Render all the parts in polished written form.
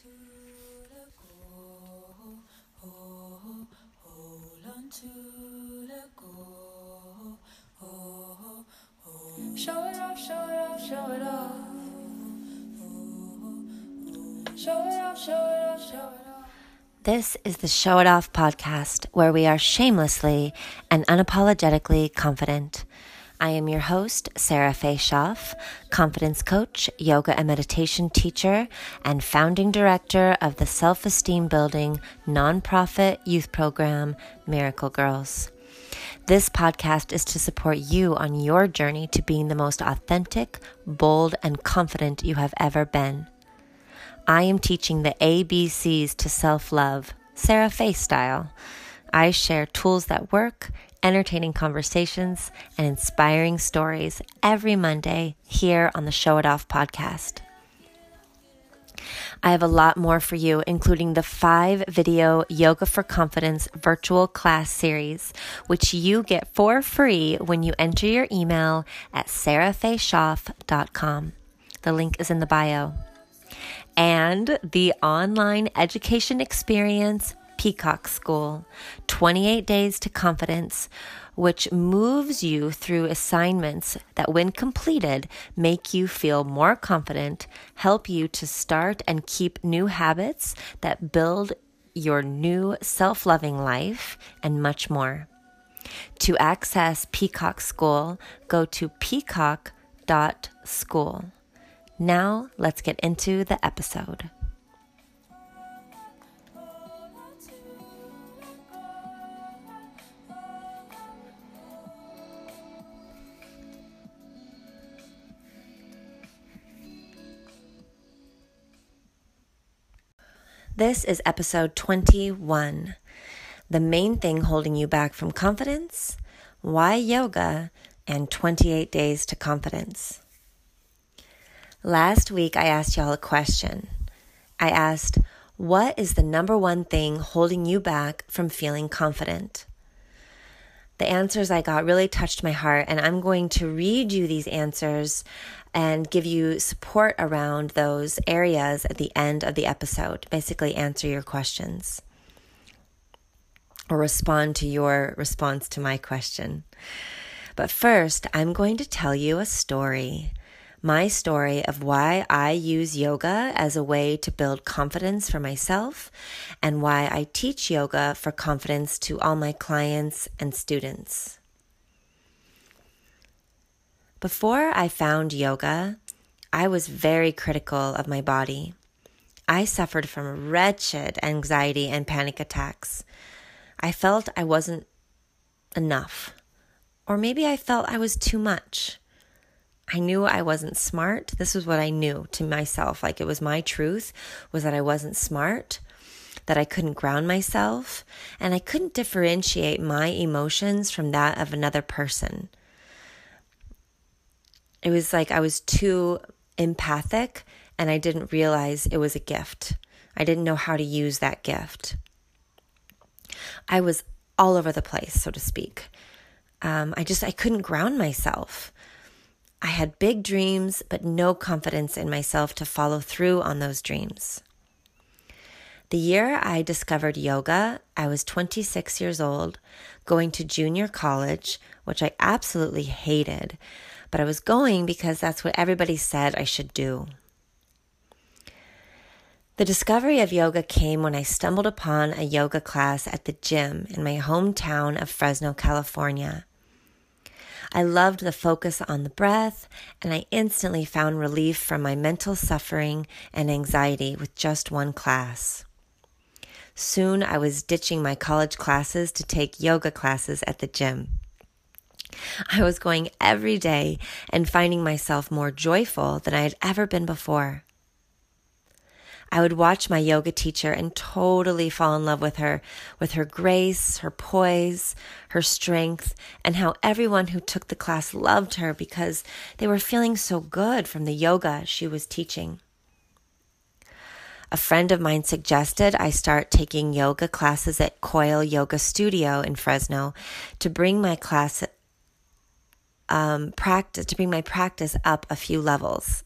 Show it off, show it off, show it off. Show it off, show it off, show it off. This is the Show It Off podcast, where we are shamelessly and unapologetically confident. I am your host, Sarah Faye Schaff, confidence coach, yoga and meditation teacher, and founding director of the self-esteem building nonprofit youth program, Miracle Girls. This podcast is to support you on your journey to being the most authentic, bold, and confident you have ever been. I am teaching the ABCs to self-love, Sarah Faye style. I share tools that work, entertaining conversations, and inspiring stories every Monday here on the Show It Off podcast. I have a lot more for you, including the 5-video Yoga for Confidence virtual class series, which you get for free when you enter your email at sarahfayschaff.com. The link is in the bio. And the online education experience, Peacock School, 28 Days to Confidence, which moves you through assignments that, when completed, make you feel more confident, help you to start and keep new habits that build your new self-loving life, and much more. To access Peacock School, go to peacock.school. Now, let's get into the episode. This is episode 21, the main thing holding you back from confidence, why yoga, and 28 days to confidence. Last week, I asked y'all a question. I asked, what is the number one thing holding you back from feeling confident? The answers I got really touched my heart, and I'm going to read you these answers and give you support around those areas at the end of the episode. Basically answer your questions or respond to your response to my question. But first, I'm going to tell you a story. My story of why I use yoga as a way to build confidence for myself and why I teach yoga for confidence to all my clients and students. Before I found yoga, I was very critical of my body. I suffered from wretched anxiety and panic attacks. I felt I wasn't enough, or maybe I felt I was too much. I knew I wasn't smart. This was what I knew to myself. Like, it was my truth, was that I wasn't smart, that I couldn't ground myself, and I couldn't differentiate my emotions from that of another person. It was like I was too empathic and I didn't realize it was a gift. I didn't know how to use that gift. I was all over the place, so to speak. I couldn't ground myself. I had big dreams, but no confidence in myself to follow through on those dreams. The year I discovered yoga, I was 26 years old, going to junior college, which I absolutely hated. But I was going because that's what everybody said I should do. The discovery of yoga came when I stumbled upon a yoga class at the gym in my hometown of Fresno, California. I loved the focus on the breath, and I instantly found relief from my mental suffering and anxiety with just one class. Soon I was ditching my college classes to take yoga classes at the gym. I was going every day and finding myself more joyful than I had ever been before. I would watch my yoga teacher and totally fall in love with her grace, her poise, her strength, and how everyone who took the class loved her because they were feeling so good from the yoga she was teaching. A friend of mine suggested I start taking yoga classes at Coil Yoga Studio in Fresno to bring my class practice, to bring my practice up a few levels,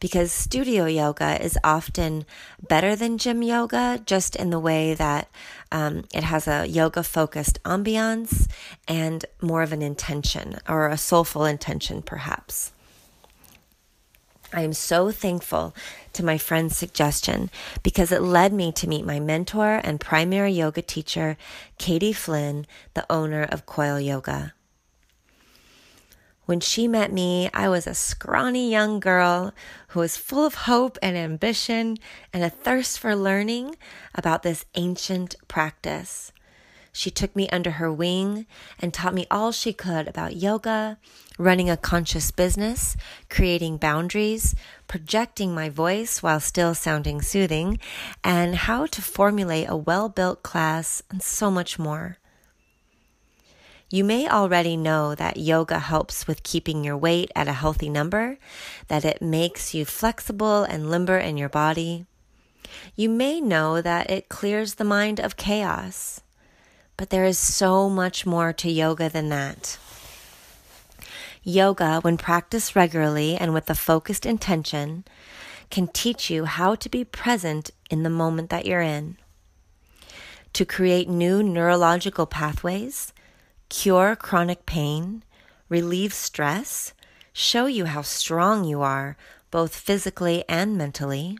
because studio yoga is often better than gym yoga, just in the way that it has a yoga-focused ambiance and more of an intention, or a soulful intention, perhaps. I am so thankful to my friend's suggestion, because it led me to meet my mentor and primary yoga teacher, Katie Flynn, the owner of Coil Yoga. When she met me, I was a scrawny young girl who was full of hope and ambition and a thirst for learning about this ancient practice. She took me under her wing and taught me all she could about yoga, running a conscious business, creating boundaries, projecting my voice while still sounding soothing, and how to formulate a well-built class, and so much more. You may already know that yoga helps with keeping your weight at a healthy number, that it makes you flexible and limber in your body. You may know that it clears the mind of chaos. But there is so much more to yoga than that. Yoga, when practiced regularly and with a focused intention, can teach you how to be present in the moment that you're in, to create new neurological pathways, cure chronic pain, relieve stress, show you how strong you are, both physically and mentally,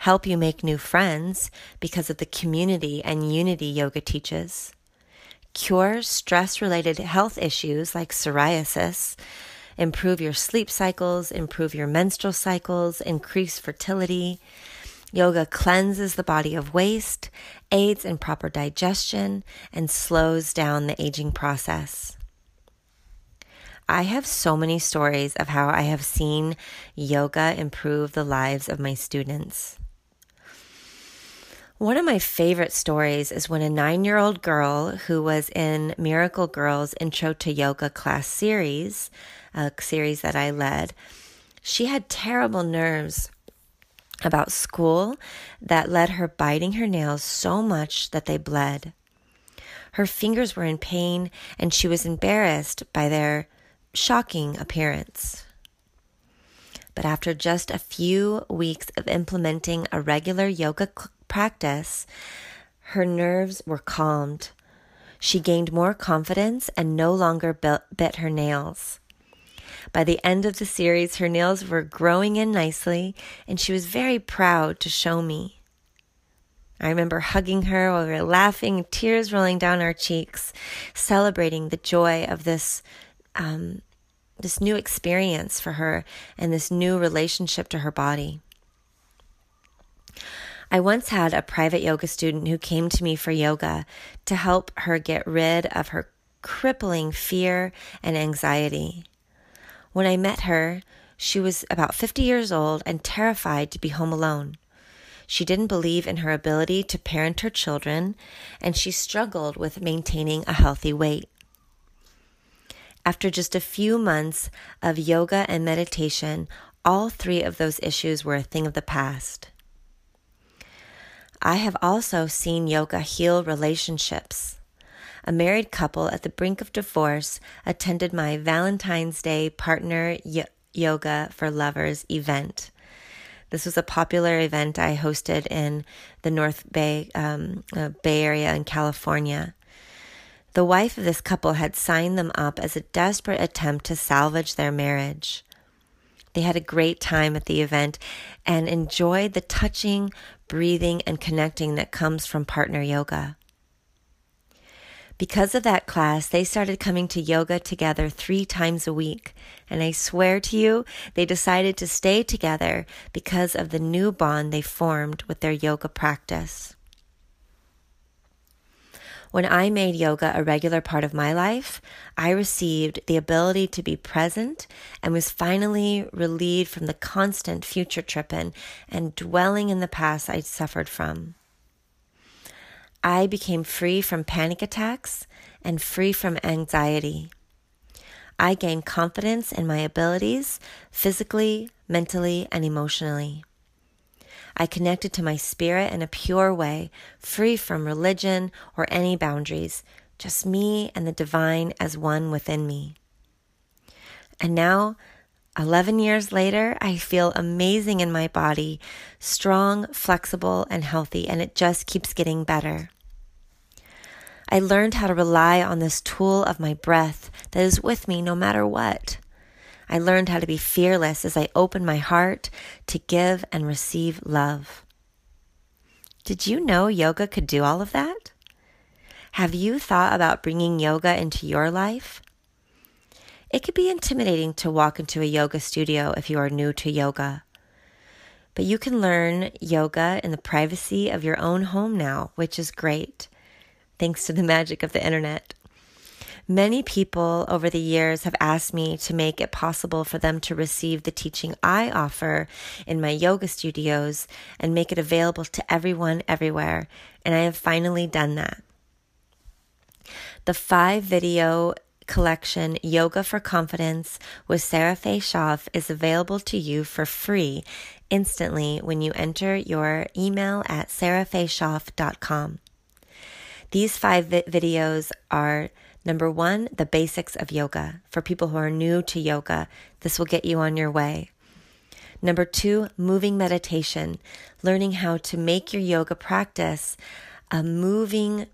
help you make new friends because of the community and unity yoga teaches, cure stress-related health issues like psoriasis, improve your sleep cycles, improve your menstrual cycles, increase fertility. Yoga cleanses the body of waste, aids in proper digestion, and slows down the aging process. I have so many stories of how I have seen yoga improve the lives of my students. One of my favorite stories is when a 9-year-old girl who was in Miracle Girls' Intro to Yoga class series, a series that I led, she had terrible nerves about school that led her biting her nails so much that they bled. Her fingers were in pain, and she was embarrassed by their shocking appearance. But after just a few weeks of implementing a regular yoga practice, her nerves were calmed. She gained more confidence and no longer bit her nails. By the end of the series, her nails were growing in nicely, and she was very proud to show me. I remember hugging her while we were laughing, tears rolling down our cheeks, celebrating the joy of this new experience for her and this new relationship to her body. I once had a private yoga student who came to me for yoga to help her get rid of her crippling fear and anxiety. When I met her, she was about 50 years old and terrified to be home alone. She didn't believe in her ability to parent her children, and she struggled with maintaining a healthy weight. After just a few months of yoga and meditation, all three of those issues were a thing of the past. I have also seen yoga heal relationships. A married couple at the brink of divorce attended my Valentine's Day Partner Yoga for Lovers event. This was a popular event I hosted in the North Bay, Bay Area in California. The wife of this couple had signed them up as a desperate attempt to salvage their marriage. They had a great time at the event and enjoyed the touching, breathing, and connecting that comes from partner yoga. Because of that class, they started coming to yoga together 3 times a week, and I swear to you, they decided to stay together because of the new bond they formed with their yoga practice. When I made yoga a regular part of my life, I received the ability to be present and was finally relieved from the constant future tripping and dwelling in the past I suffered from. I became free from panic attacks and free from anxiety. I gained confidence in my abilities physically, mentally, and emotionally. I connected to my spirit in a pure way, free from religion or any boundaries, just me and the divine as one within me. And now, 11 years later, I feel amazing in my body, strong, flexible, and healthy, and it just keeps getting better. I learned how to rely on this tool of my breath that is with me no matter what. I learned how to be fearless as I opened my heart to give and receive love. Did you know yoga could do all of that? Have you thought about bringing yoga into your life? It could be intimidating to walk into a yoga studio if you are new to yoga. But you can learn yoga in the privacy of your own home now, which is great, thanks to the magic of the internet. Many people over the years have asked me to make it possible for them to receive the teaching I offer in my yoga studios and make it available to everyone everywhere, and I have finally done that. The 5-video collection Yoga for Confidence with Sarah Faye Schaff is available to you for free instantly when you enter your email at sarahfayschaff.com. These 5 videos are: number 1, the basics of yoga. For people who are new to yoga, this will get you on your way. Number 2, moving meditation, learning how to make your yoga practice a moving,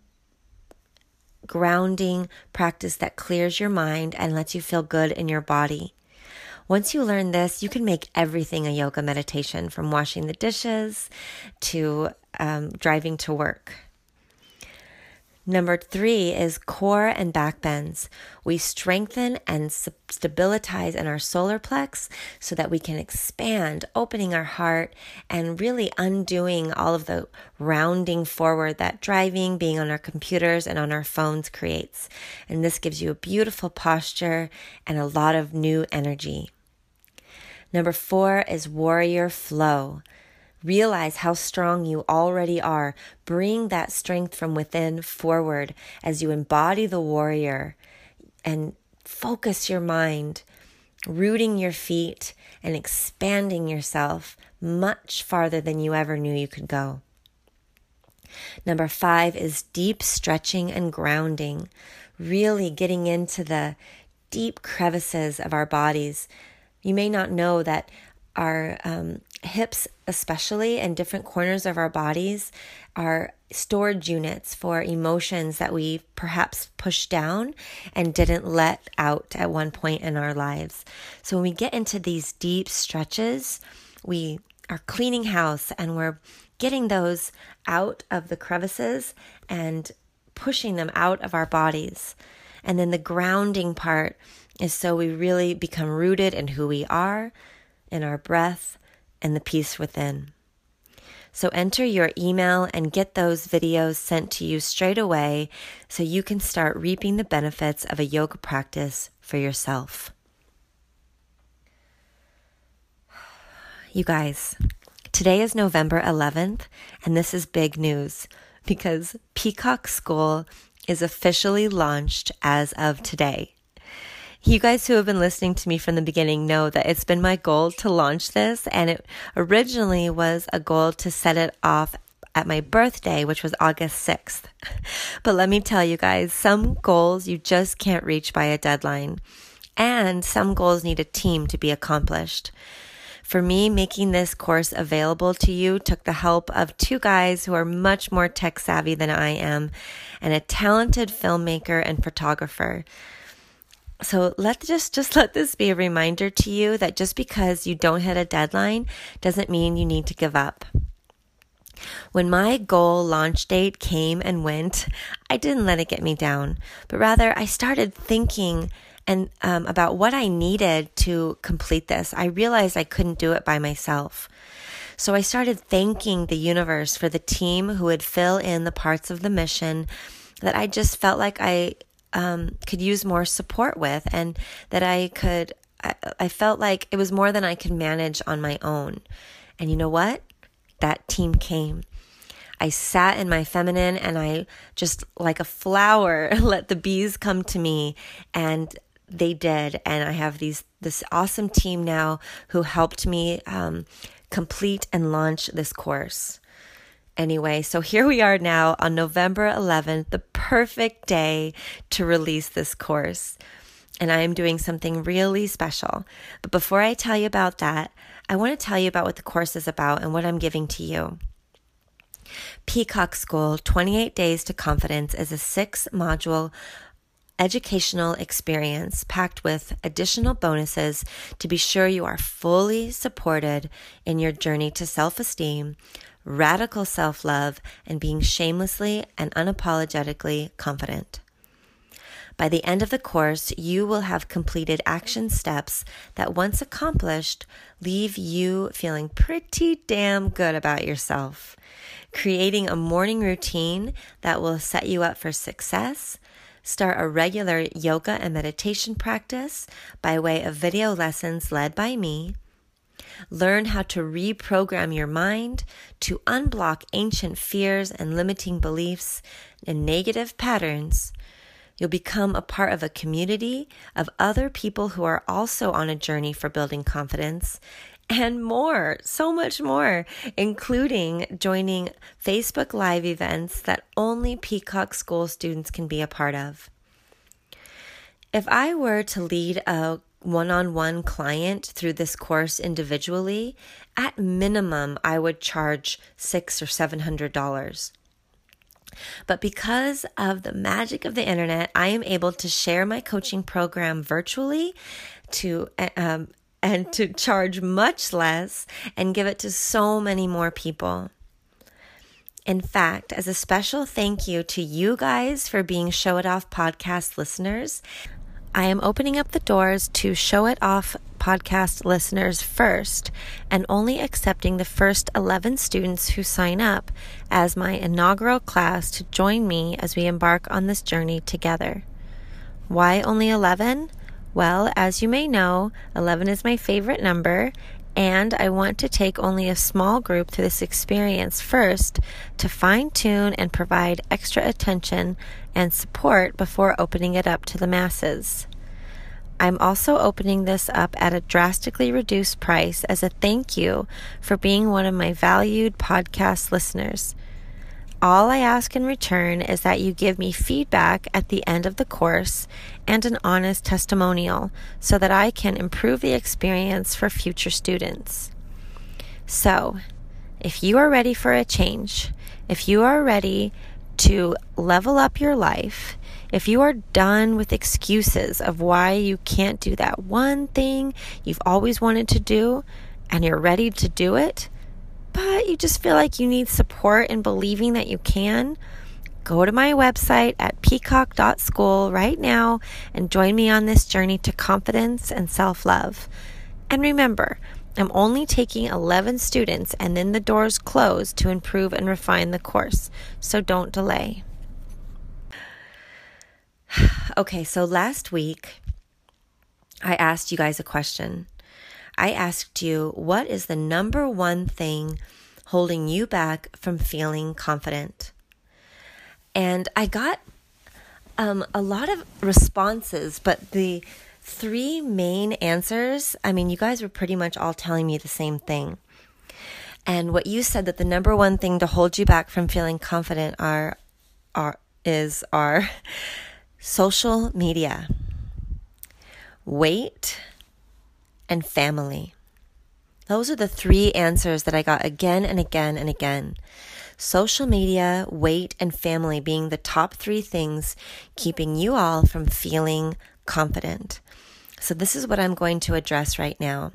grounding practice that clears your mind and lets you feel good in your body. Once you learn this, you can make everything a yoga meditation, from washing the dishes to driving to work. Number 3 is core and back bends. We strengthen and stabilize in our solar plex so that we can expand, opening our heart and really undoing all of the rounding forward that driving, being on our computers and on our phones creates. And this gives you a beautiful posture and a lot of new energy. Number 4 is warrior flow. Realize how strong you already are. Bring that strength from within forward as you embody the warrior and focus your mind, rooting your feet and expanding yourself much farther than you ever knew you could go. Number 5 is deep stretching and grounding, really getting into the deep crevices of our bodies. You may not know that our hips especially and different corners of our bodies are storage units for emotions that we perhaps pushed down and didn't let out at one point in our lives. So when we get into these deep stretches, we are cleaning house and we're getting those out of the crevices and pushing them out of our bodies. And then the grounding part is so we really become rooted in who we are, in our breath, and the peace within. So enter your email and get those videos sent to you straight away so you can start reaping the benefits of a yoga practice for yourself. You guys, today is November 11th, and this is big news because Peacock School is officially launched as of today. You guys who have been listening to me from the beginning know that it's been my goal to launch this, and it originally was a goal to set it off at my birthday, which was August 6th. But let me tell you guys, some goals you just can't reach by a deadline, and some goals need a team to be accomplished. For me, making this course available to you took the help of 2 guys who are much more tech savvy than I am, and a talented filmmaker and photographer. So let's just let this be a reminder to you that just because you don't hit a deadline doesn't mean you need to give up. When my goal launch date came and went, I didn't let it get me down, but rather I started thinking and about what I needed to complete this. I realized I couldn't do it by myself. So I started thanking the universe for the team who would fill in the parts of the mission that I just felt like I could use more support with, and that I felt like it was more than I could manage on my own. And you know what? That team came. I sat in my feminine and I just, like a flower, let the bees come to me, and they did. And I have this awesome team now who helped me complete and launch this course. Anyway, so here we are now on November 11th, the perfect day to release this course. and I am doing something really special. But before I tell you about that, I want to tell you about what the course is about and what I'm giving to you. Peacock School, 28 Days to Confidence, is a 6-module educational experience packed with additional bonuses to be sure you are fully supported in your journey to self-esteem, radical self-love, and being shamelessly and unapologetically confident. By the end of the course, you will have completed action steps that, once accomplished, leave you feeling pretty damn good about yourself, creating a morning routine that will set you up for success, start a regular yoga and meditation practice by way of video lessons led by me, learn how to reprogram your mind to unblock ancient fears and limiting beliefs and negative patterns. You'll become a part of a community of other people who are also on a journey for building confidence, and more, so much more, including joining Facebook Live events that only Peacock School students can be a part of. If I were to lead a one-on-one client through this course individually, at minimum, I would charge $600 or $700. But because of the magic of the internet, I am able to share my coaching program virtually to and to charge much less and give it to so many more people. In fact, as a special thank you to you guys for being Show It Off podcast listeners, I am opening up the doors to Show It Off podcast listeners first and only accepting the first 11 students who sign up as my inaugural class to join me as we embark on this journey together. Why only 11? Well, as you may know, 11 is my favorite number, and I want to take only a small group through this experience first to fine-tune and provide extra attention and support before opening it up to the masses. I'm also opening this up at a drastically reduced price as a thank you for being one of my valued podcast listeners. All I ask in return is that you give me feedback at the end of the course and an honest testimonial so that I can improve the experience for future students. So, if you are ready for a change, if you are ready to level up your life, if you are done with excuses of why you can't do that one thing you've always wanted to do and you're ready to do it, but you just feel like you need support in believing that you can, go to my website at peacock.school right now and join me on this journey to confidence and self-love. And remember, I'm only taking 11 students and then the doors close to improve and refine the course, so don't delay. Okay, so last week I asked you guys a question. I asked you, what is the number one thing holding you back from feeling confident? And I got a lot of responses, but the three main answers, I mean, you guys were pretty much all telling me the same thing. And what you said that the number one thing to hold you back from feeling confident are social media, weight, and family. Those are the three answers that I got again and again and again. Social media, weight, and family being the top three things keeping you all from feeling confident. So this is what I'm going to address right now.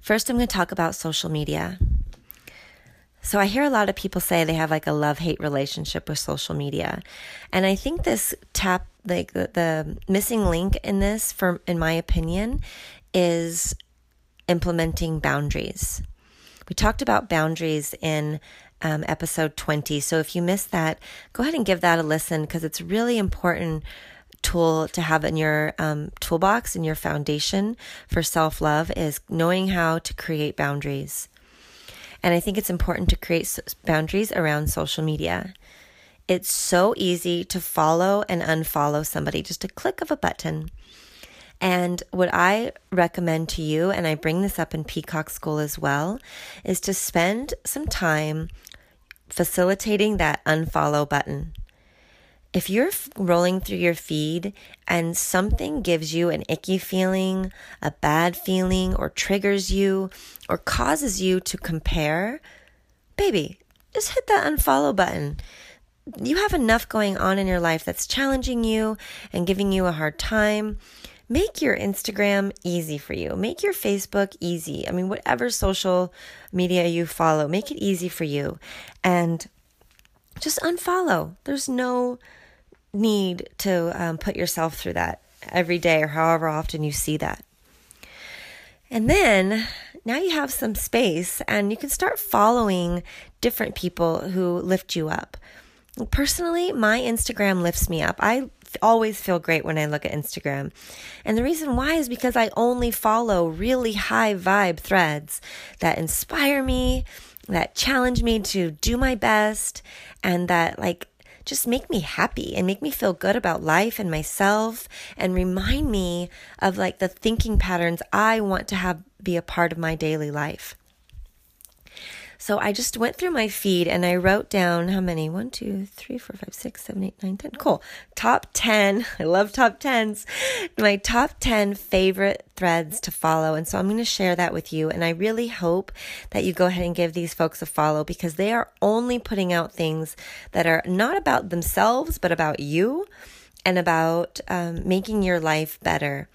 First, I'm going to talk about social media. So I hear a lot of people say they have like a love-hate relationship with social media. And I think this the missing link in this, in my opinion, is implementing boundaries. We talked about boundaries in episode 20. So if you missed that, go ahead and give that a listen because it's a really important tool to have in your toolbox and your foundation for self-love is knowing how to create boundaries. And I think it's important to create boundaries around social media. It's so easy to follow and unfollow somebody, just a click of a button. And what I recommend to you, and I bring this up in Peacock School as well, is to spend some time facilitating that unfollow button. If you're rolling through your feed and something gives you an icky feeling, a bad feeling, or triggers you, or causes you to compare, baby, just hit that unfollow button. You have enough going on in your life that's challenging you and giving you a hard time. Make your Instagram easy for you. Make your Facebook easy. I mean, whatever social media you follow, make it easy for you. And just unfollow. There's no need to put yourself through that every day or however often you see that. And then now you have some space and you can start following different people who lift you up. Personally, my Instagram lifts me up. I always feel great when I look at Instagram. And the reason why is because I only follow really high vibe threads that inspire me, that challenge me to do my best, and that just make me happy and make me feel good about life and myself and remind me of the thinking patterns I want to have be a part of my daily life. So I just went through my feed and I wrote down how many? 1, 2, 3, 4, 5, 6, 7, 8, 9, 10. Cool. Top 10. I love top 10s. My top 10 favorite threads to follow. And so I'm going to share that with you. And I really hope that you go ahead and give these folks a follow because they are only putting out things that are not about themselves, but about you and about making your life better.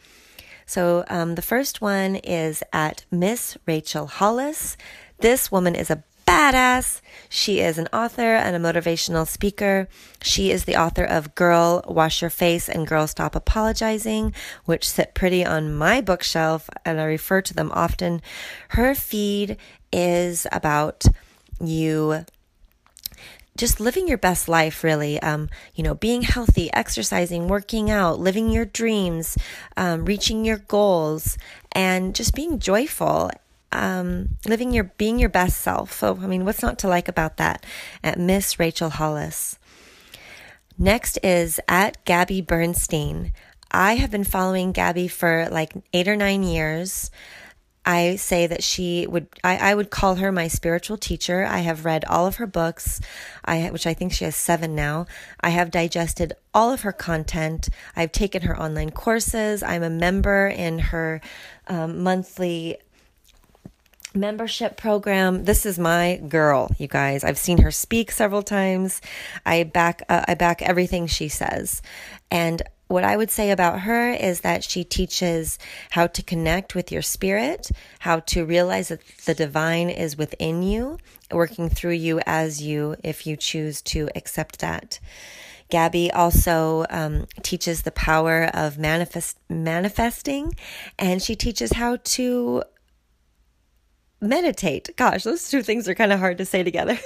So the first one is at Miss Rachel Hollis. This woman is a badass. She is an author and a motivational speaker. She is the author of Girl, Wash Your Face and Girl, Stop Apologizing, which sit pretty on my bookshelf, and I refer to them often. Her feed is about you just living your best life, really, being healthy, exercising, working out, living your dreams, reaching your goals, and just being joyful. Being your best self. So, I mean, what's not to like about that? At Miss Rachel Hollis. Next is at Gabby Bernstein. I have been following Gabby for 8 or 9 years. I say that I would call her my spiritual teacher. I have read all of her books, which I think she has 7 now. I have digested all of her content. I've taken her online courses. I'm a member in her monthly membership program. This is my girl, you guys. I've seen her speak several times. I back everything she says. And what I would say about her is that she teaches how to connect with your spirit, how to realize that the divine is within you, working through you as you, if you choose to accept that. Gabby also teaches the power of manifesting, and she teaches how to meditate. Gosh, those two things are kind of hard to say together.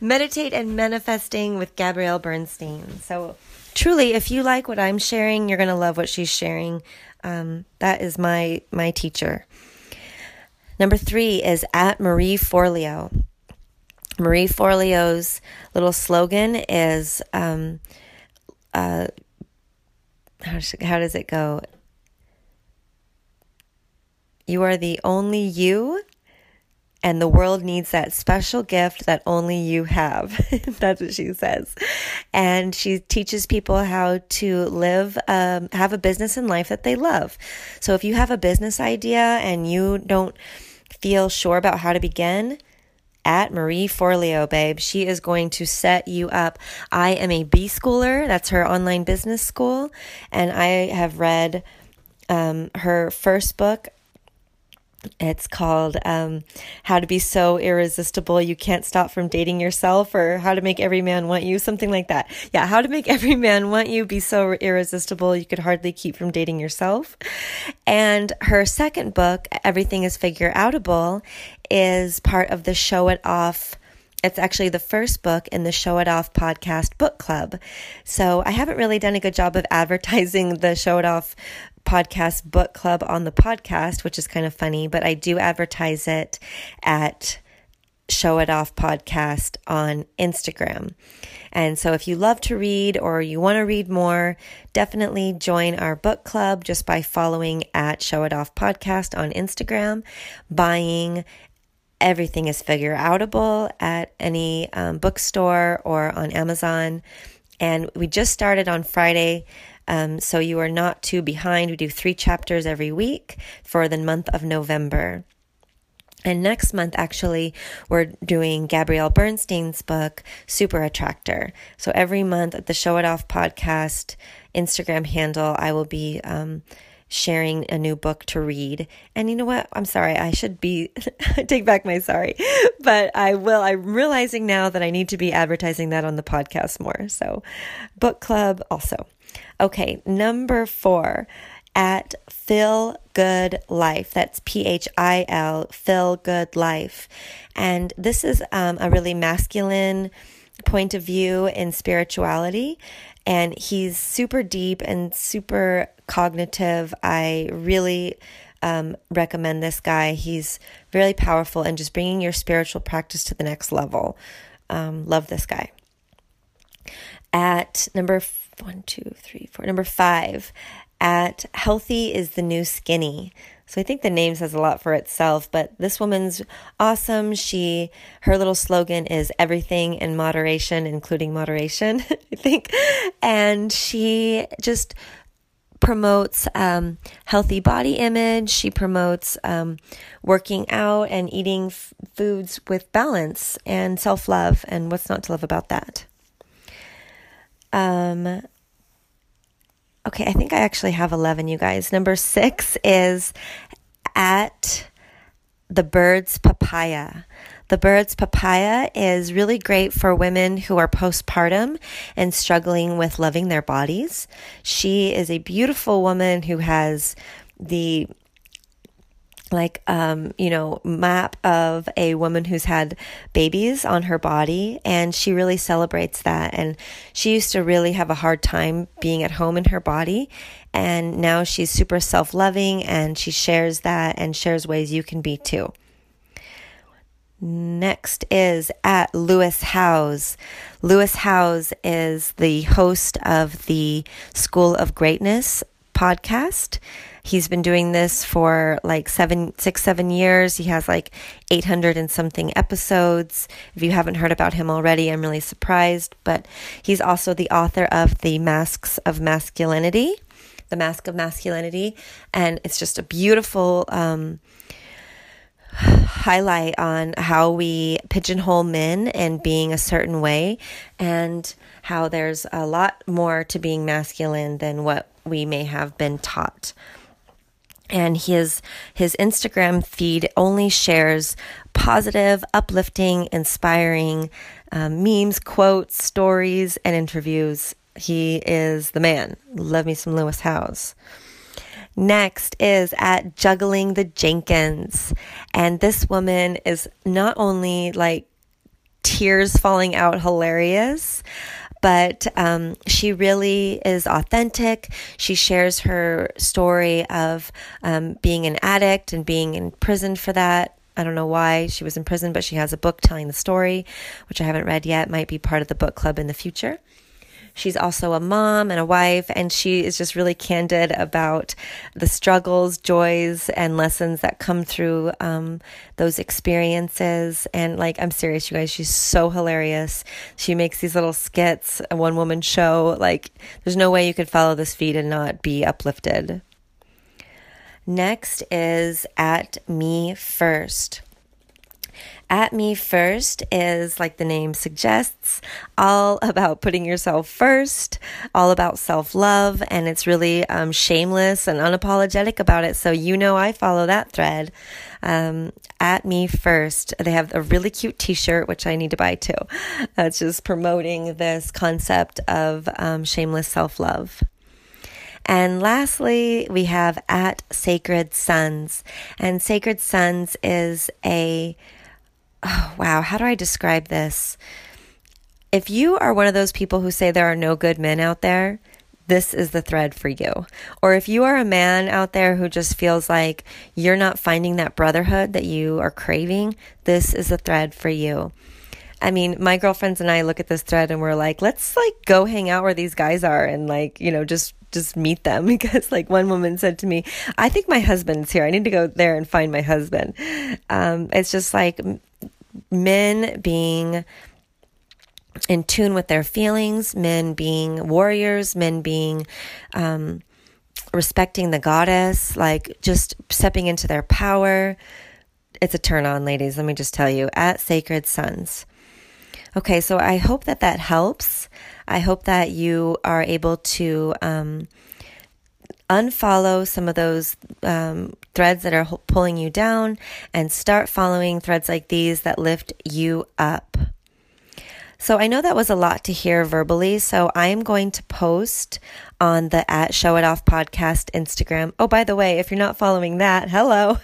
Meditate and manifesting with Gabrielle Bernstein. So truly, if you like what I'm sharing, you're going to love what she's sharing. That is my teacher. Number 3 is at Marie Forleo. Marie Forleo's little slogan is, how does it go? You are the only you, and the world needs that special gift that only you have. That's what she says. And she teaches people how to live, have a business and life that they love. So if you have a business idea and you don't feel sure about how to begin, at Marie Forleo, babe. She is going to set you up. I am a B-Schooler. That's her online business school. And I have read her first book. It's called How to Be So Irresistible You Can't Stop From Dating Yourself, or How to Make Every Man Want You, something like that. Yeah, How to Make Every Man Want You, Be So Irresistible You Could Hardly Keep From Dating Yourself. And her second book, Everything is Figure Outable, is part of the Show It Off. It's actually the first book in the Show It Off podcast book club. So I haven't really done a good job of advertising the Show It Off podcast book club on the podcast, which is kind of funny, but I do advertise it at Show It Off Podcast on Instagram. And so if you love to read or you want to read more, definitely join our book club just by following at Show It Off Podcast on Instagram, buying Everything is Figure Outable at any bookstore or on Amazon. And we just started on Friday, so you are not too behind. We do 3 chapters every week for the month of November. And next month, actually, we're doing Gabrielle Bernstein's book, Super Attractor. So every month at the Show It Off podcast Instagram handle, I will be sharing a new book to read. And you know what? I'm sorry. I should be, take back my sorry, but I will. I'm realizing now that I need to be advertising that on the podcast more. So book club also. Okay. Number 4, at Phil Good Life. That's Phil, Phil Good Life. And this is a really masculine point of view in spirituality. And he's super deep and super cognitive. I really recommend this guy. He's really powerful and just bringing your spiritual practice to the next level. Love this guy. At number 5, at Healthy is the New Skinny. So I think the name says a lot for itself, but this woman's awesome. Her little slogan is everything in moderation, including moderation, I think. And she just promotes healthy body image. She promotes working out and eating foods with balance and self-love, and what's not to love about that. Okay, I think I actually have 11, you guys. Number 6 is at The Bird's Papaya. The Bird's Papaya is really great for women who are postpartum and struggling with loving their bodies. She is a beautiful woman who has the map of a woman who's had babies on her body, and she really celebrates that. And she used to really have a hard time being at home in her body, and now she's super self-loving, and she shares that and shares ways you can be too. Next is at Lewis Howes. Lewis Howes is the host of the School of Greatness podcast. He's been doing this for 7 years. He has 800 and something episodes. If you haven't heard about him already, I'm really surprised, but he's also the author of The Mask of Masculinity. And it's just a beautiful, highlight on how we pigeonhole men and being a certain way, and how there's a lot more to being masculine than what we may have been taught. And his Instagram feed only shares positive, uplifting, inspiring memes, quotes, stories, and interviews. He is the man. Love me some Lewis Howes. Next is at Juggling the Jenkins. And this woman is not only tears falling out hilarious, but she really is authentic. She shares her story of being an addict and being in prison for that. I don't know why she was in prison, but she has a book telling the story, which I haven't read yet. Might be part of the book club in the future. She's also a mom and a wife, and she is just really candid about the struggles, joys, and lessons that come through those experiences. And I'm serious, you guys, she's so hilarious. She makes these little skits, a one-woman show. There's no way you could follow this feed and not be uplifted. Next is At Me First. At Me First is, the name suggests, all about putting yourself first, all about self-love, and it's really shameless and unapologetic about it. So I follow that thread. At Me First. They have a really cute t-shirt, which I need to buy too. It's just promoting this concept of shameless self-love. And lastly, we have at Sacred Sons. And Sacred Sons is how do I describe this? If you are one of those people who say there are no good men out there, this is the thread for you. Or if you are a man out there who just feels like you're not finding that brotherhood that you are craving, this is the thread for you. I mean, my girlfriends and I look at this thread and we're like, let's go hang out where these guys are and just meet them, because one woman said to me, I think my husband's here. I need to go there and find my husband. It's just men being in tune with their feelings, men being warriors, men being respecting the goddess, like just stepping into their power. It's a turn on, ladies. Let me just tell you, at Sacred Sons. Okay, so I hope that that helps. I hope that you are able to unfollow some of those threads that are pulling you down and start following threads like these that lift you up. So I know that was a lot to hear verbally, so I am going to post on the at Show It Off Podcast Instagram. Oh, by the way, if you're not following that, hello,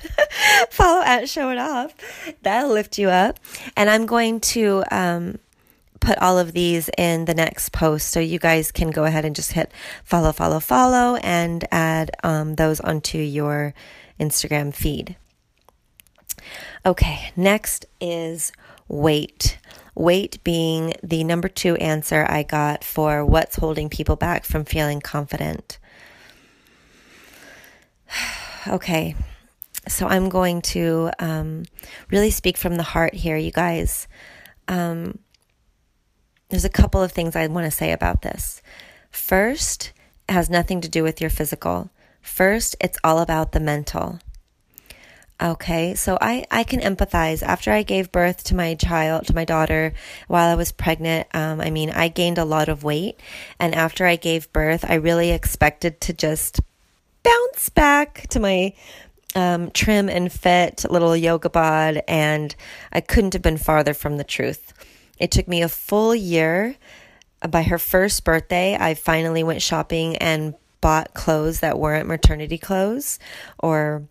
follow at Show It Off. That'll lift you up. And I'm going to put all of these in the next post, so you guys can go ahead and just hit follow, follow, follow, and add those onto your Instagram feed. Okay, next is weight. Weight being the number 2 answer I got for what's holding people back from feeling confident. Okay, so I'm going to really speak from the heart here, you guys. There's a couple of things I want to say about this. First, it has nothing to do with your physical. First, it's all about the mental. Okay, so I can empathize. After I gave birth to my daughter, while I was pregnant, I gained a lot of weight. And after I gave birth, I really expected to just bounce back to my trim and fit little yoga bod, and I couldn't have been farther from the truth. It took me a full year. By her first birthday, I finally went shopping and bought clothes that weren't maternity clothes or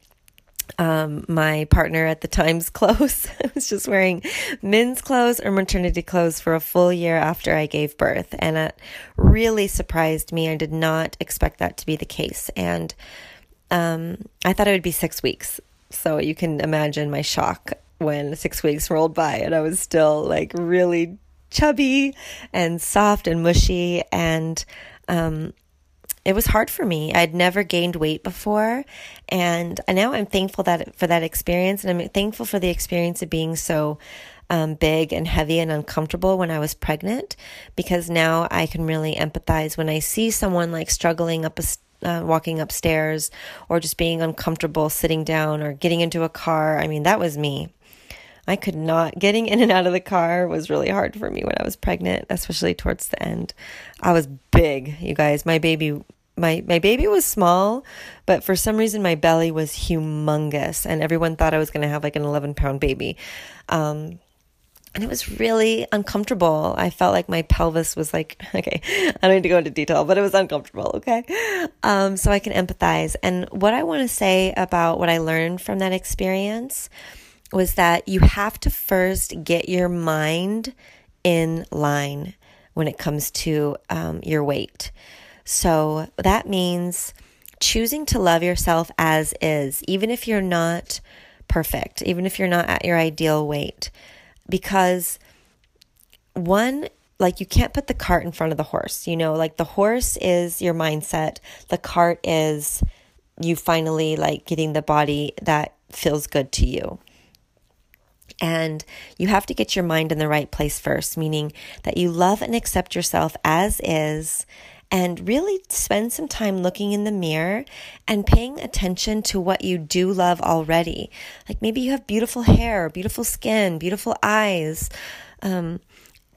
my partner at the time's clothes. I was just wearing men's clothes or maternity clothes for a full year after I gave birth. And it really surprised me. I did not expect that to be the case. And I thought it would be 6 weeks. So you can imagine my shock when 6 weeks rolled by and I was still like really chubby and soft and mushy. And it was hard for me. I'd never gained weight before, and now I'm thankful for that experience, and I'm thankful for the experience of being so big and heavy and uncomfortable when I was pregnant, because now I can really empathize when I see someone like struggling up walking upstairs, or just being uncomfortable sitting down or getting into a car. I mean, that was me. I could not, getting in and out of the car was really hard for me when I was pregnant, especially towards the end. I was big, you guys. My baby was small, but for some reason my belly was humongous, and everyone thought I was going to have like an 11-pound baby. And it was really uncomfortable. I felt like my pelvis was like, okay, I don't need to go into detail, but it was uncomfortable, okay? So I can empathize. And what I want to say about what I learned from that experience was that you have to first get your mind in line when it comes to your weight. So that means choosing to love yourself as is, even if you're not perfect, even if you're not at your ideal weight. Because one, like you can't put the cart in front of the horse, you know, like the horse is your mindset. The cart is you finally like getting the body that feels good to you. And you have to get your mind in the right place first, meaning that you love and accept yourself as is, and really spend some time looking in the mirror and paying attention to what you do love already. Like maybe you have beautiful hair, beautiful skin, beautiful eyes. Get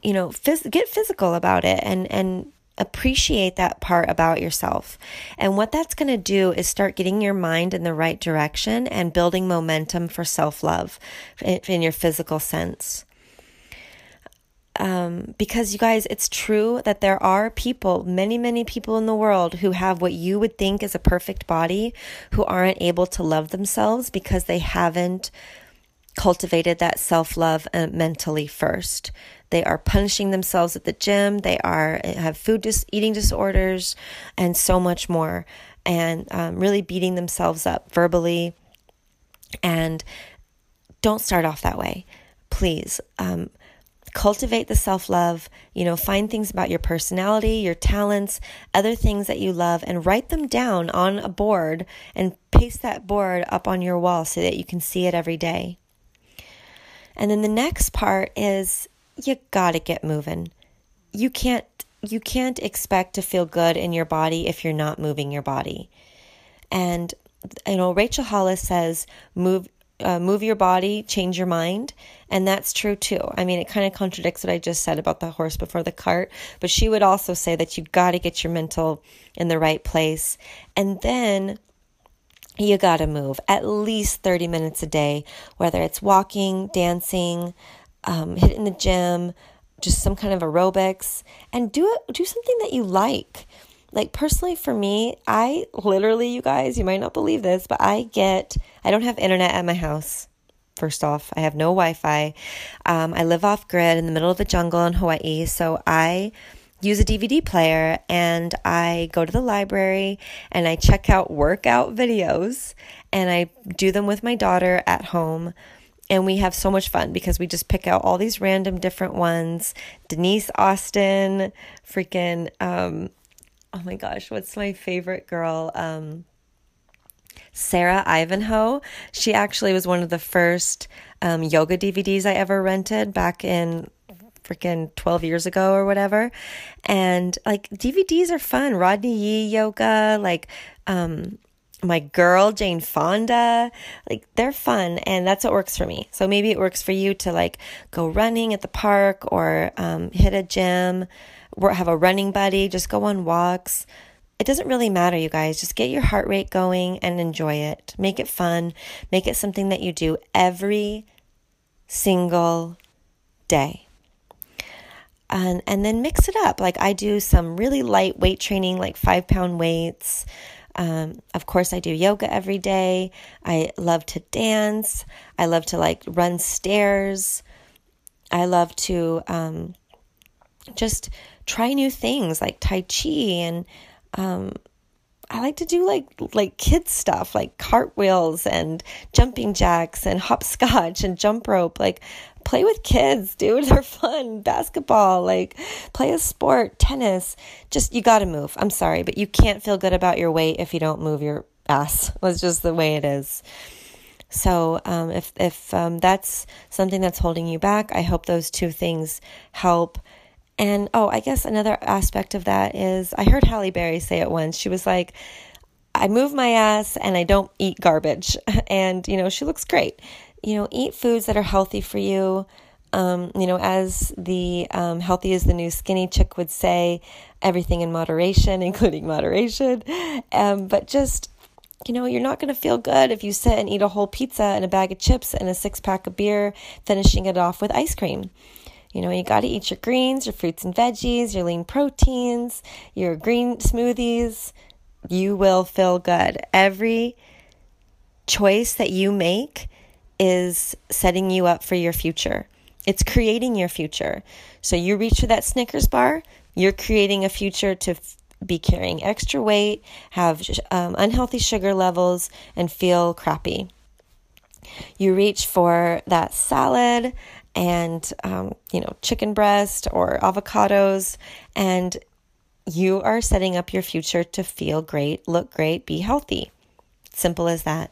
physical about it and appreciate that part about yourself. And what that's going to do is start getting your mind in the right direction and building momentum for self-love in your physical sense. Because you guys, it's true that there are people, many, many people in the world who have what you would think is a perfect body, who aren't able to love themselves because they haven't cultivated that self-love mentally first. They are punishing themselves at the gym. They have eating disorders and so much more, and really beating themselves up verbally. And don't start off that way, please. Cultivate the self-love, find things about your personality, your talents, other things that you love, and write them down on a board and paste that board up on your wall so that you can see it every day. And then the next part is you got to get moving. you can't expect to feel good in your body if you're not moving your body. And, you know, Rachel Hollis says, move your body, change your mind. And that's true too. I mean, it kind of contradicts what I just said about the horse before the cart, but she would also say that you've got to get your mental in the right place. And then you got to move at least 30 minutes a day, whether it's walking, dancing, hitting the gym, just some kind of aerobics, and do something that you like. Like personally for me, I literally, you guys, you might not believe this, but I don't have internet at my house. First off, I have no Wi-Fi. I live off grid in the middle of the jungle in Hawaii. So I use a DVD player and I go to the library and I check out workout videos and I do them with my daughter at home. And we have so much fun because we just pick out all these random different ones. Denise Austin, freaking, oh my gosh, what's my favorite girl? Sarah Ivanhoe. She actually was one of the first yoga DVDs I ever rented back in freaking 12 years ago or whatever. And like DVDs are fun. Rodney Yee yoga, like, my girl, Jane Fonda, like they're fun. And that's what works for me. So maybe it works for you to like go running at the park or hit a gym or have a running buddy, just go on walks. It doesn't really matter, you guys. Just get your heart rate going and enjoy it. Make it fun. Make it something that you do every single day. And then mix it up. Like I do some really light weight training, like 5-pound weights. Of course I do yoga every day. I love to dance. I love to like run stairs. I love to, just try new things like Tai Chi. And, I like to do like kids stuff, like cartwheels and jumping jacks and hopscotch and jump rope, like play with kids, dude. They're fun. Basketball, like play a sport, tennis, just, you got to move. I'm sorry, but you can't feel good about your weight if you don't move your ass. That's just the way it is. So, if that's something that's holding you back, I hope those two things help. And, I guess another aspect of that is I heard Halle Berry say it once. She was like, I move my ass and I don't eat garbage. And, you know, she looks great. You know, eat foods that are healthy for you. You know, as the Healthy is the New Skinny chick would say, everything in moderation, including moderation. But just, you know, you're not going to feel good if you sit and eat a whole pizza and a bag of chips and a 6-pack of beer, finishing it off with ice cream. You know, you got to eat your greens, your fruits and veggies, your lean proteins, your green smoothies. You will feel good. Every choice that you make is setting you up for your future. It's creating your future. So you reach for that Snickers bar, you're creating a future to be carrying extra weight, have unhealthy sugar levels, and feel crappy. You reach for that salad and, you know, chicken breast or avocados, and you are setting up your future to feel great, look great, be healthy. Simple as that.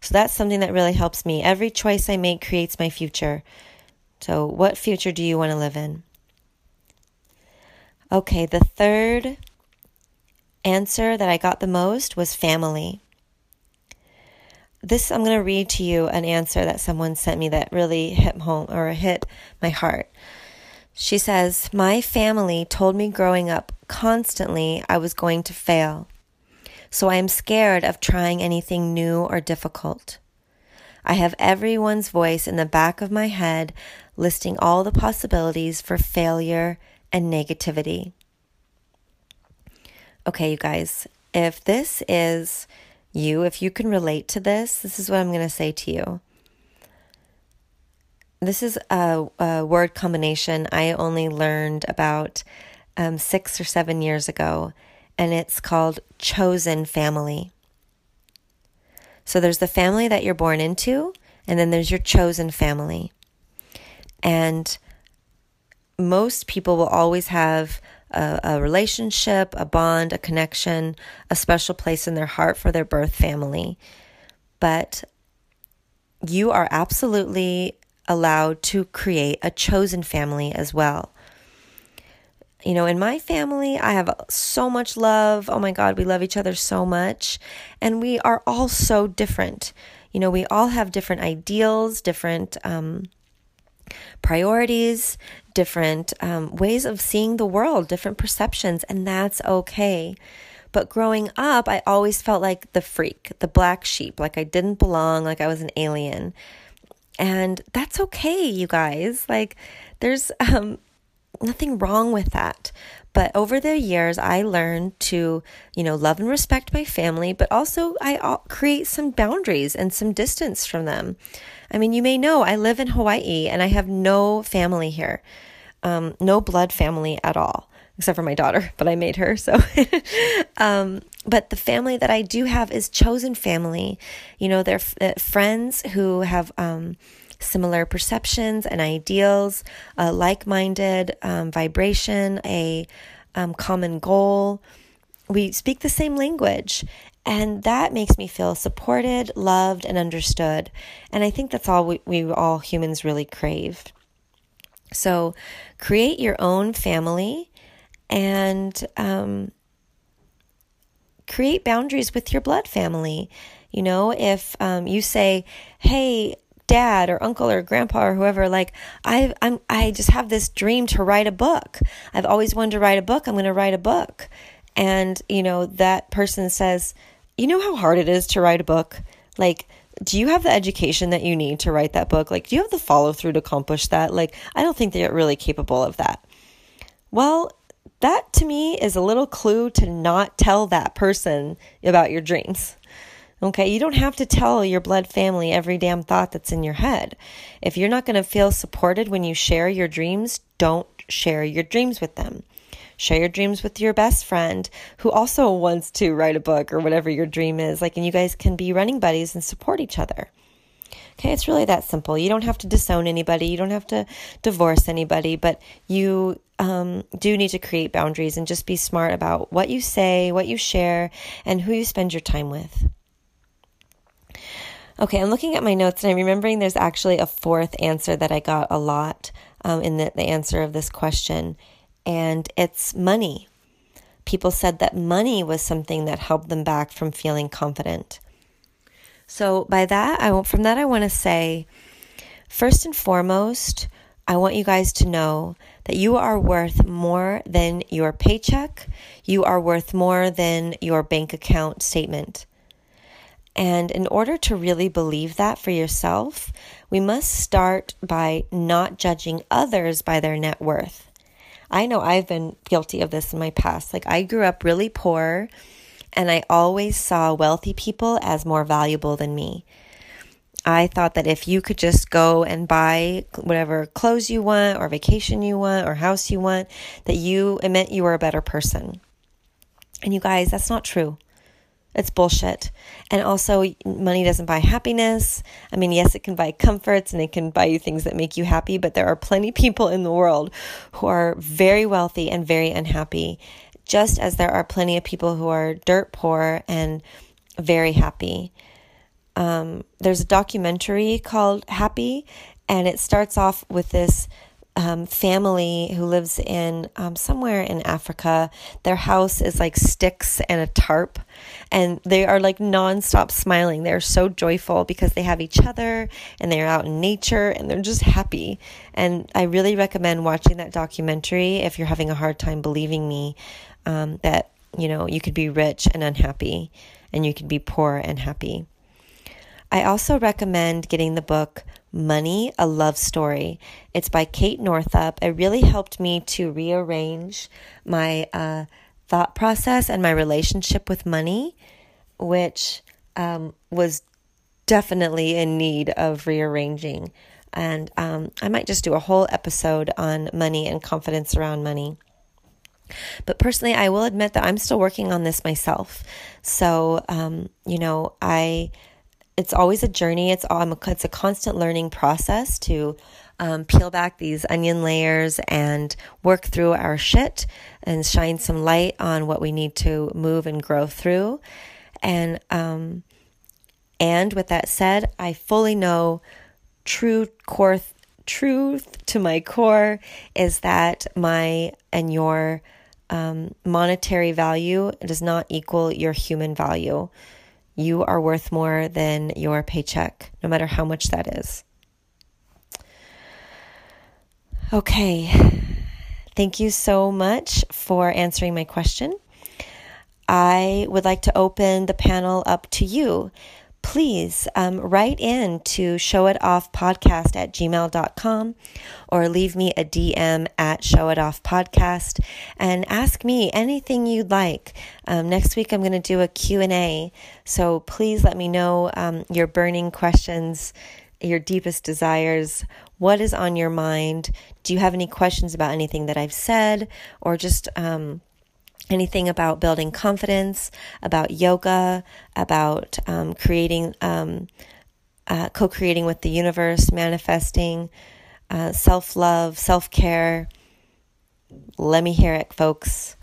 So that's something that really helps me. Every choice I make creates my future. So what future do you want to live in? Okay, the third answer that I got the most was family. This, I'm going to read to you an answer that someone sent me that really hit home or hit my heart. She says, my family told me growing up constantly I was going to fail. So I am scared of trying anything new or difficult. I have everyone's voice in the back of my head listing all the possibilities for failure and negativity. Okay, you guys, if this is you, if you can relate to this, this is what I'm going to say to you. This is a word combination I only learned about 6 or 7 years ago, and it's called chosen family. So there's the family that you're born into, and then there's your chosen family. And most people will always have a relationship, a bond, a connection, a special place in their heart for their birth family. But you are absolutely allowed to create a chosen family as well. You know, in my family, I have so much love. Oh my God, we love each other so much. And we are all so different. You know, we all have different ideals, different priorities, different ways of seeing the world, different perceptions, and that's okay. But growing up, I always felt like the freak, the black sheep, like I didn't belong, like I was an alien. And that's okay, you guys. Like, there's nothing wrong with that. But over the years, I learned to, you know, love and respect my family, but also I create some boundaries and some distance from them. I mean, you may know I live in Hawaii and I have no family here, no blood family at all, except for my daughter, but I made her. So, but the family that I do have is chosen family. You know, they're friends who have similar perceptions and ideals, a like-minded vibration, a common goal. We speak the same language, and that makes me feel supported, loved, and understood. And I think that's all we all humans really crave. So create your own family and create boundaries with your blood family. You know, if you say, hey, Dad or uncle or grandpa or whoever, like, I just have this dream to write a book. I've always wanted to write a book. I'm going to write a book. And, you know, that person says, you know how hard it is to write a book? Like, do you have the education that you need to write that book? Like, do you have the follow through to accomplish that? Like, I don't think they're really capable of that. Well, that to me is a little clue to not tell that person about your dreams. Okay, you don't have to tell your blood family every damn thought that's in your head. If you're not going to feel supported when you share your dreams, don't share your dreams with them. Share your dreams with your best friend who also wants to write a book or whatever your dream is. Like, and you guys can be running buddies and support each other. Okay, it's really that simple. You don't have to disown anybody. You don't have to divorce anybody, but you do need to create boundaries and just be smart about what you say, what you share, and who you spend your time with. Okay, I'm looking at my notes and I'm remembering there's actually a fourth answer that I got a lot in the answer of this question, and it's money. People said that money was something that held them back from feeling confident. So from that I want to say, first and foremost, I want you guys to know that you are worth more than your paycheck. You are worth more than your bank account statement. And in order to really believe that for yourself, we must start by not judging others by their net worth. I know I've been guilty of this in my past. Like, I grew up really poor, and I always saw wealthy people as more valuable than me. I thought that if you could just go and buy whatever clothes you want or vacation you want or house you want, that it meant you were a better person. And you guys, that's not true. It's bullshit. And also, money doesn't buy happiness. I mean, yes, it can buy comforts and it can buy you things that make you happy, but there are plenty of people in the world who are very wealthy and very unhappy, just as there are plenty of people who are dirt poor and very happy. There's a documentary called Happy, and it starts off with this family who lives in somewhere in Africa. Their house is like sticks and a tarp, and they are like nonstop smiling. They're so joyful because they have each other and they're out in nature and they're just happy. And I really recommend watching that documentary if you're having a hard time believing me that, you know, you could be rich and unhappy and you could be poor and happy. I also recommend getting the book Money, A Love Story. It's by Kate Northup. It really helped me to rearrange my thought process and my relationship with money, which was definitely in need of rearranging. And I might just do a whole episode on money and confidence around money. But personally, I will admit that I'm still working on this myself. So, you know, it's always a journey. It's a constant learning process to peel back these onion layers and work through our shit and shine some light on what we need to move and grow through. And with that said, I fully know true core truth to my core is that my and your monetary value does not equal your human value. You are worth more than your paycheck, no matter how much that is. Okay. Thank you so much for answering my question. I would like to open the panel up to you. Please write in to showitoffpodcast@gmail.com or leave me a DM at showitoffpodcast and ask me anything you'd like. Next week, I'm going to do a Q&A, so please let me know your burning questions, your deepest desires, what is on your mind. Do you have any questions about anything that I've said or just anything about building confidence, about yoga, about creating, co-creating with the universe, manifesting, self-love, self-care. Let me hear it, folks.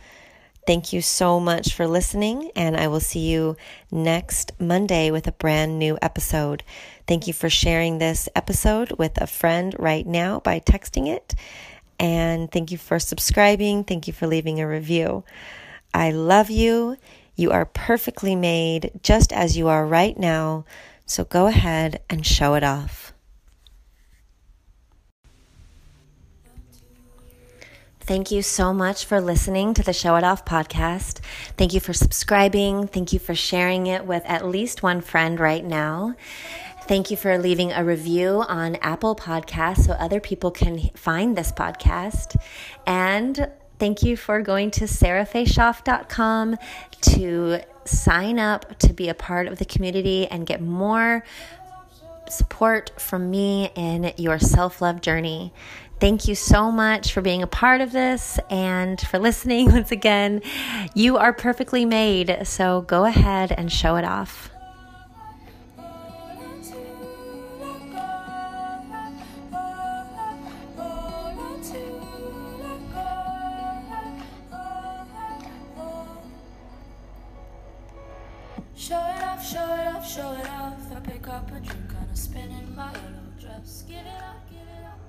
Thank you so much for listening, and I will see you next Monday with a brand new episode. Thank you for sharing this episode with a friend right now by texting it. And thank you for subscribing. Thank you for leaving a review. I love you. You are perfectly made just as you are right now. So go ahead and show it off. Thank you so much for listening to the Show It Off podcast. Thank you for subscribing. Thank you for sharing it with at least one friend right now. Thank you for leaving a review on Apple Podcasts so other people can find this podcast. And thank you for going to sarahfayschaff.com to sign up to be a part of the community and get more support from me in your self-love journey. Thank you so much for being a part of this and for listening once again. You are perfectly made, so go ahead and show it off. Show it off, show it off, show it off. I pick up a drink, kinda spin in my yellow dress. Give it up, give it up.